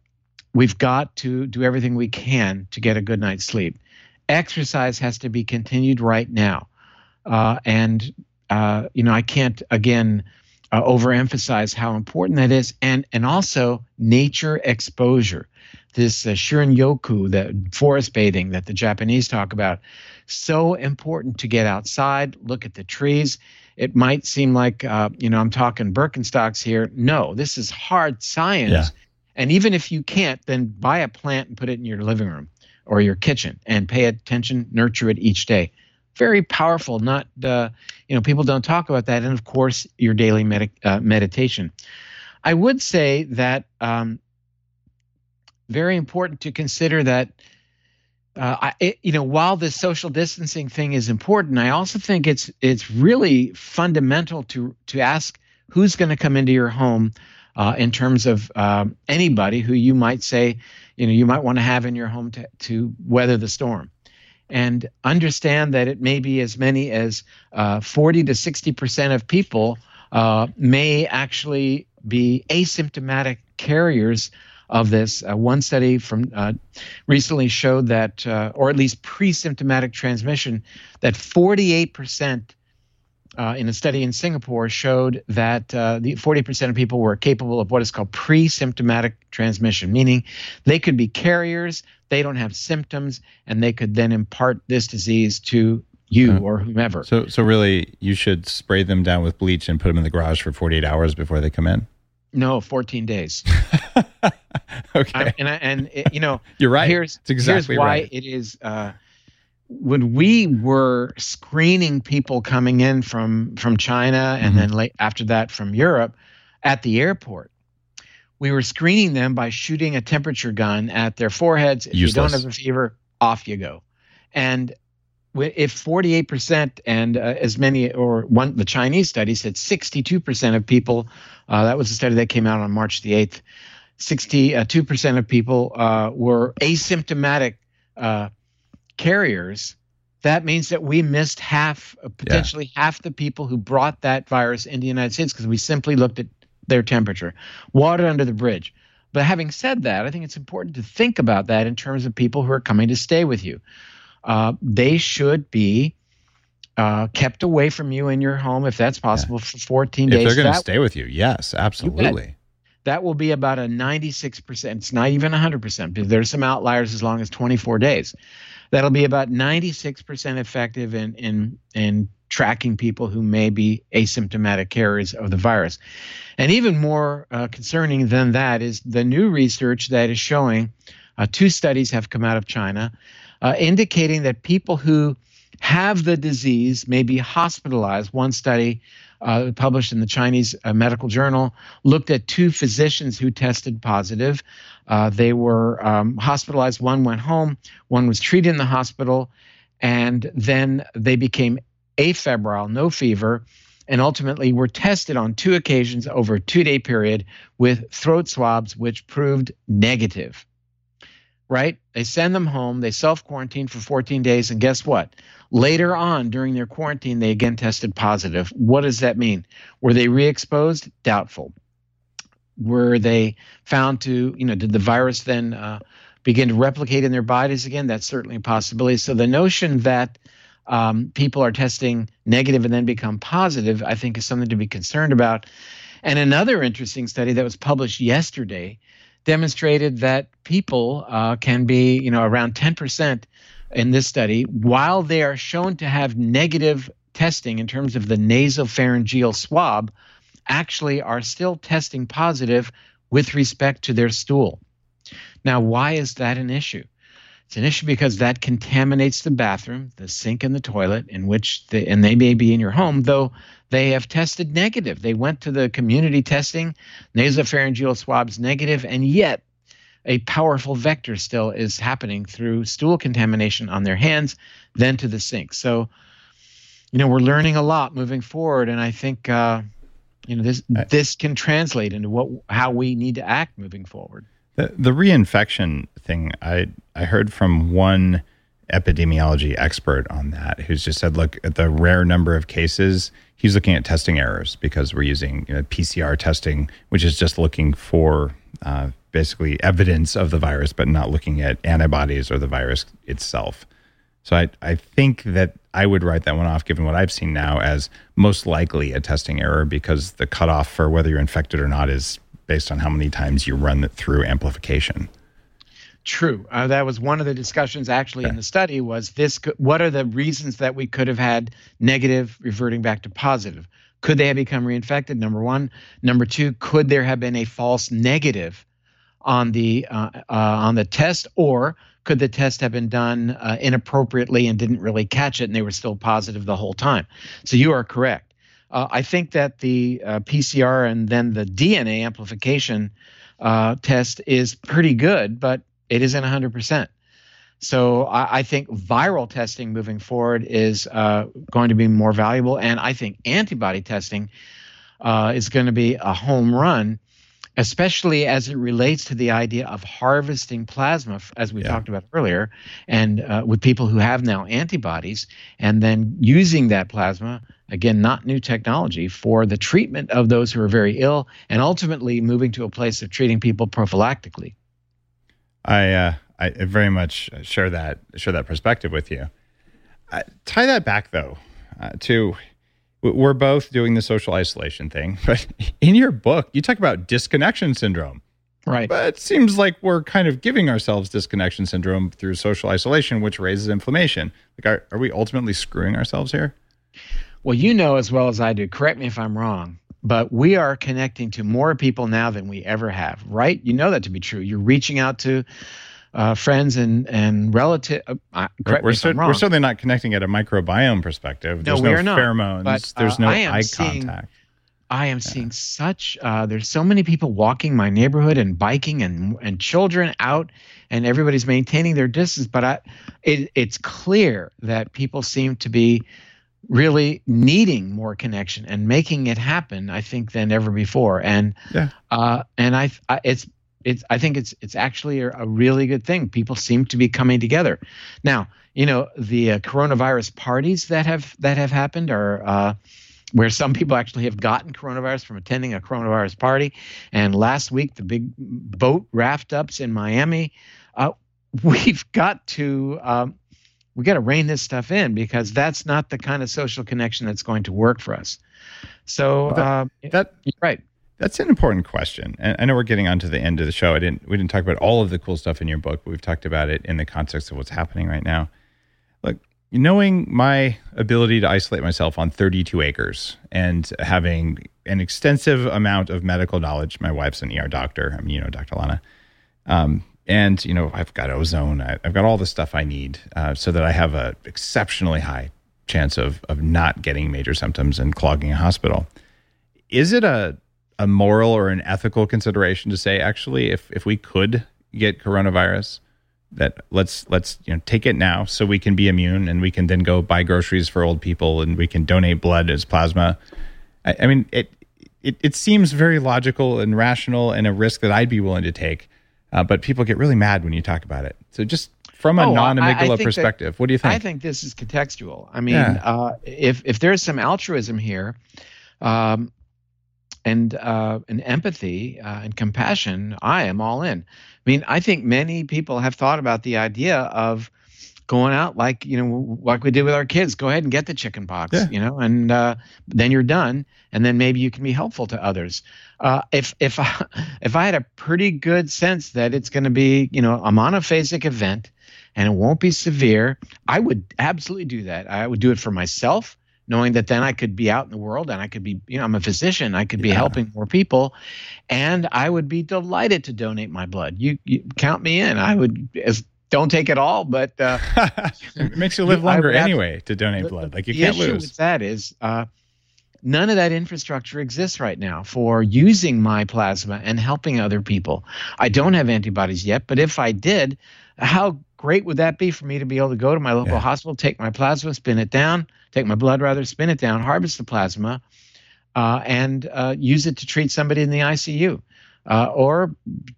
we've got to do everything we can to get a good night's sleep. Exercise has to be continued right now. I can't, again, overemphasize how important that is. And also nature exposure, this shirin-yoku, the forest bathing that the Japanese talk about. So important to get outside, look at the trees. It might seem like, I'm talking Birkenstocks here. No, this is hard science. Yeah. And even if you can't, then buy a plant and put it in your living room or your kitchen, and pay attention, nurture it each day. Very powerful. Not, people don't talk about that. And of course, your daily meditation. I would say that very important to consider that. While this social distancing thing is important, I also think it's really fundamental to ask who's going to come into your home. In terms of anybody who you might say, you might want to have in your home to weather the storm. And understand that it may be as many as 40 to 60% of people may actually be asymptomatic carriers of this. One study from recently showed that, or at least pre-symptomatic transmission, that 48% in a study in Singapore showed that the 40% of people were capable of what is called pre-symptomatic transmission, meaning they could be carriers, they don't have symptoms, and they could then impart this disease to you or whomever. So really, you should spray them down with bleach and put them in the garage for 48 hours before they come in? No, 14 days. Okay. You're right. Here's why it is... when we were screening people coming in from China and then late after that from Europe at the airport, we were screening them by shooting a temperature gun at their foreheads. If you don't have a fever, off you go. And if 48% and as many, or one, the Chinese study said 62% of people, that was a study that came out on March the 8th, 62% of people were asymptomatic carriers. That means that we missed potentially half the people who brought that virus into the United States because we simply looked at their temperature. Water under the bridge. But having said that, I think it's important to think about that in terms of people who are coming to stay with you. They should be kept away from you in your home, if that's possible, for 14 days. If they're going to stay with you, yes, absolutely. That will be about a 96%. It's not even 100%, because there's some outliers as long as 24 days. That'll be about 96% effective in tracking people who may be asymptomatic carriers of the virus. And even more concerning than that is the new research that is showing, two studies have come out of China, indicating that people who have the disease may be hospitalized. One study published in the Chinese medical journal looked at two physicians who tested positive. They were hospitalized. One went home. One was treated in the hospital. And then they became afebrile, no fever, and ultimately were tested on two occasions over a two-day period with throat swabs, which proved negative, right? They send them home, they self-quarantine for 14 days, and guess what? Later on during their quarantine, they again tested positive. What does that mean? Were they re-exposed? Doubtful. Were they found to, did the virus then begin to replicate in their bodies again? That's certainly a possibility. So the notion that people are testing negative and then become positive, I think, is something to be concerned about. And another interesting study that was published yesterday demonstrated that people can be, around 10% in this study, while they are shown to have negative testing in terms of the nasopharyngeal swab, actually are still testing positive with respect to their stool. Now, why is that an issue? It's an issue because that contaminates the bathroom, the sink and the toilet, in which and they may be in your home, though they have tested negative. They went to the community testing, nasopharyngeal swabs negative, and yet a powerful vector still is happening through stool contamination on their hands, then to the sink. So, we're learning a lot moving forward, and I think this can translate into how we need to act moving forward. The reinfection thing, I heard from one epidemiology expert on that, who's just said, look, at the rare number of cases, he's looking at testing errors because we're using PCR testing, which is just looking for basically evidence of the virus, but not looking at antibodies or the virus itself. So I think that I would write that one off, given what I've seen now, as most likely a testing error, because the cutoff for whether you're infected or not is based on how many times you run it through amplification. True. That was one of the discussions actually in the study was this. What are the reasons that we could have had negative reverting back to positive? Could they have become reinfected? Number one. Number two, could there have been a false negative on the test, or could the test have been done inappropriately and didn't really catch it and they were still positive the whole time? So you are correct. I think that the PCR and then the DNA amplification test is pretty good, but it isn't 100%. So I think viral testing moving forward is going to be more valuable. And I think antibody testing is going to be a home run, especially as it relates to the idea of harvesting plasma, as we talked about earlier, and with people who have now antibodies, and then using that plasma, again, not new technology, for the treatment of those who are very ill, and ultimately moving to a place of treating people prophylactically. I very much share that perspective with you. Tie that back, though, to... We're both doing the social isolation thing, but in your book, you talk about disconnection syndrome. Right. But it seems like we're kind of giving ourselves disconnection syndrome through social isolation, which raises inflammation. Like, are we ultimately screwing ourselves here? Well, as well as I do, correct me if I'm wrong, but we are connecting to more people now than we ever have, right? You know that to be true. You're reaching out to friends and relative. We're certainly not connecting at a microbiome perspective. There's no pheromones. But, there's no eye contact. I am seeing such. There's so many people walking my neighborhood and biking and children out, and everybody's maintaining their distance. But it's clear that people seem to be really needing more connection and making it happen, I think, than ever before. And I think it's actually a really good thing. People seem to be coming together. Now, the coronavirus parties that have happened are where some people actually have gotten coronavirus from attending a coronavirus party. And last week, the big boat raft ups in Miami, we've got to rein this stuff in, because that's not the kind of social connection that's going to work for us. So you're right. That's an important question. And I know we're getting onto the end of the show. We didn't talk about all of the cool stuff in your book, but we've talked about it in the context of what's happening right now. Look, knowing my ability to isolate myself on 32 acres and having an extensive amount of medical knowledge, my wife's an ER doctor, I'm Dr. Lana, and I've got ozone, I've got all the stuff I need so that I have an exceptionally high chance of not getting major symptoms and clogging a hospital. Is it a moral or an ethical consideration to say, actually, if we could get coronavirus, that let's take it now so we can be immune, and we can then go buy groceries for old people, and we can donate blood as plasma? I mean, it seems very logical and rational, and a risk that I'd be willing to take, but people get really mad when you talk about it. So just from a non-amygdala perspective, what do you think? I think this is contextual. I mean, if there's some altruism here, and empathy and compassion, I am all in. I mean, I think many people have thought about the idea of going out like we did with our kids. Go ahead and get the chicken pox, and then you're done. And then maybe you can be helpful to others. If I had a pretty good sense that it's going to be, a monophasic event and it won't be severe, I would absolutely do that. I would do it for myself, knowing that then I could be out in the world and I could be, I'm a physician, I could be helping more people, and I would be delighted to donate my blood. You count me in. I would, don't take it all, but. It makes you live longer anyway to donate blood. Like, you can't lose. The issue with that is none of that infrastructure exists right now for using my plasma and helping other people. I don't have antibodies yet, but if I did, how great would that be for me to be able to go to my local hospital, take my plasma, take my blood rather, spin it down, harvest the plasma, and use it to treat somebody in the ICU. Or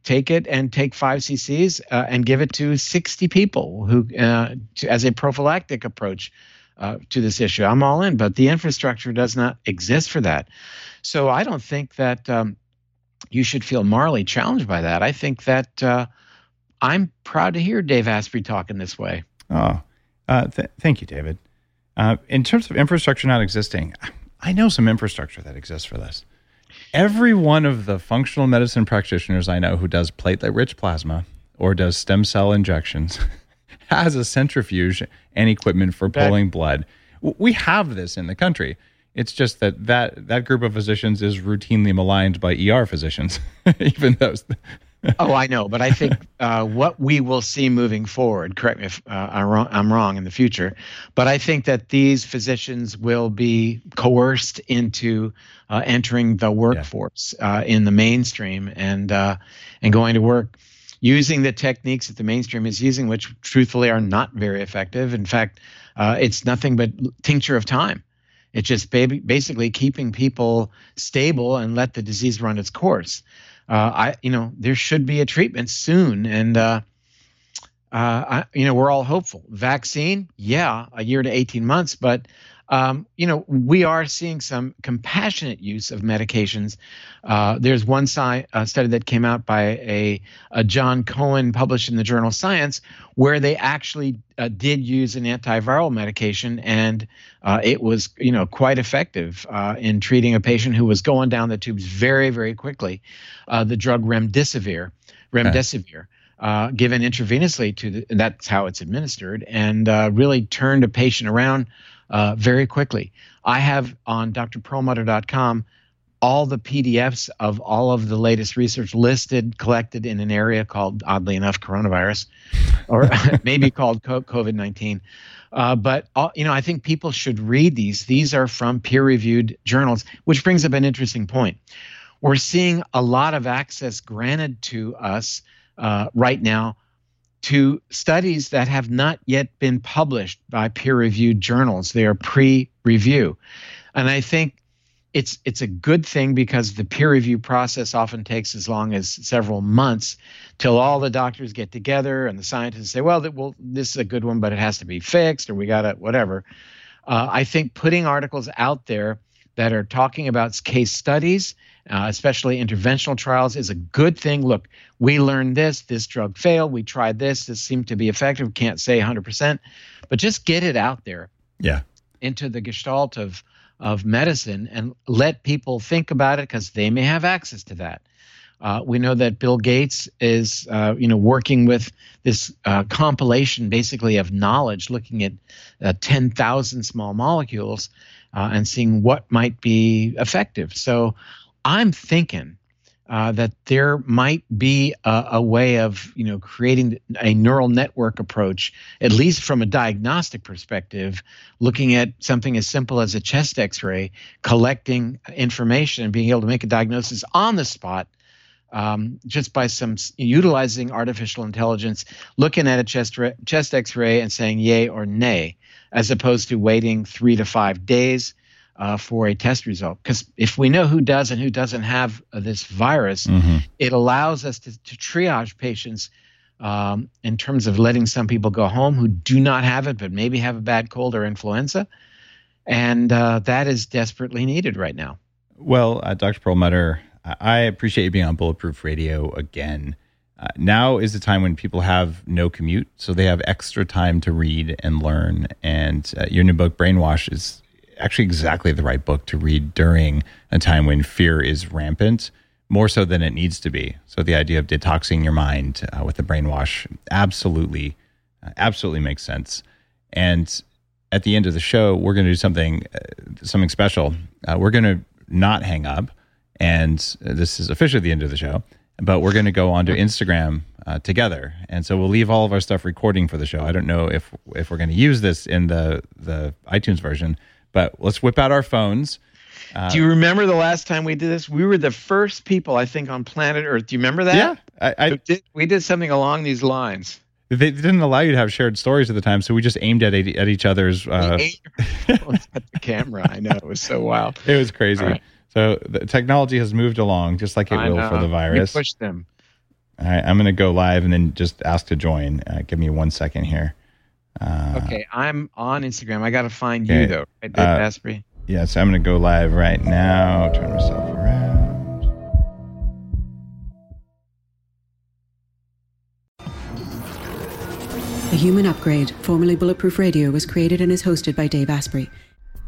take it and take 5 cc's and give it to 60 people as a prophylactic approach to this issue. I'm all in, but the infrastructure does not exist for that. So I don't think that you should feel morally challenged by that. I think that I'm proud to hear Dave Asprey talking this way. Oh, thank you, David. In terms of infrastructure not existing, I know some infrastructure that exists for this. Every one of the functional medicine practitioners I know who does platelet-rich plasma or does stem cell injections has a centrifuge and equipment for pulling blood. We have this in the country. It's just that group of physicians is routinely maligned by ER physicians, even those. Oh, I know. But I think what we will see moving forward, correct me if I'm wrong in the future, but I think that these physicians will be coerced into entering the workforce in the mainstream and going to work using the techniques that the mainstream is using, which truthfully are not very effective. In fact, it's nothing but tincture of time. It's just basically keeping people stable and let the disease run its course. There should be a treatment soon, and we're all hopeful. Vaccine, a year to 18 months, but we are seeing some compassionate use of medications. There's one study that came out by a John Cohen published in the journal Science, where they actually did use an antiviral medication, and it was quite effective in treating a patient who was going down the tubes very, very quickly. The drug Remdesivir. Given intravenously and that's how it's administered, and really turned a patient around very quickly. I have on drperlmutter.com all the PDFs of all of the latest research listed, collected in an area called, oddly enough, coronavirus, or maybe called COVID-19. I think people should read these. These are from peer-reviewed journals, which brings up an interesting point. We're seeing a lot of access granted to us right now to studies that have not yet been published by peer-reviewed journals. They are pre-review. And I think it's a good thing, because the peer review process often takes as long as several months till all the doctors get together and the scientists say, well, this is a good one, but it has to be fixed, or we got to whatever. I think putting articles out there that are talking about case studies, especially interventional trials, is a good thing. Look, we learned this drug failed, we tried this seemed to be effective, can't say 100%, but just get it out there. Yeah. Into the gestalt of medicine and let people think about it because they may have access to that. We know that Bill Gates is, working with this compilation basically of knowledge, looking at 10,000 small molecules and seeing what might be effective. So I'm thinking that there might be a way of, creating a neural network approach, at least from a diagnostic perspective, looking at something as simple as a chest X-ray, collecting information and being able to make a diagnosis on the spot. Just by utilizing artificial intelligence, looking at a chest X-ray and saying yay or nay, as opposed to waiting 3 to 5 days for a test result. Because if we know who does and who doesn't have this virus, mm-hmm. it allows us to triage patients in terms of letting some people go home who do not have it, but maybe have a bad cold or influenza. And that is desperately needed right now. Well, Dr. Perlmutter, I appreciate you being on Bulletproof Radio again. Now is the time when people have no commute, so they have extra time to read and learn. And your new book, Brain Wash, is actually exactly the right book to read during a time when fear is rampant, more so than it needs to be. So the idea of detoxing your mind with the Brain Wash absolutely makes sense. And at the end of the show, we're going to do something special. We're going to not hang up. And this is officially the end of the show, but we're going to go onto Instagram together. And so we'll leave all of our stuff recording for the show. I don't know if we're going to use this in the iTunes version, but let's whip out our phones. Do you remember the last time we did this? We were the first people, I think, on planet Earth. Do you remember that? Yeah. We did something along these lines. They didn't allow you to have shared stories at the time, so we just aimed at each other's... at the camera. I know. It was so wild. It was crazy. All right. So the technology has moved along just like it will for the virus. We pushed them. All right, I'm going to go live and then just ask to join. Give me 1 second here. Okay, I'm on Instagram. I got to find you, though. Right, Dave Asprey? Yeah, so I'm going to go live right now. Turn myself around. The Human Upgrade, formerly Bulletproof Radio, was created and is hosted by Dave Asprey.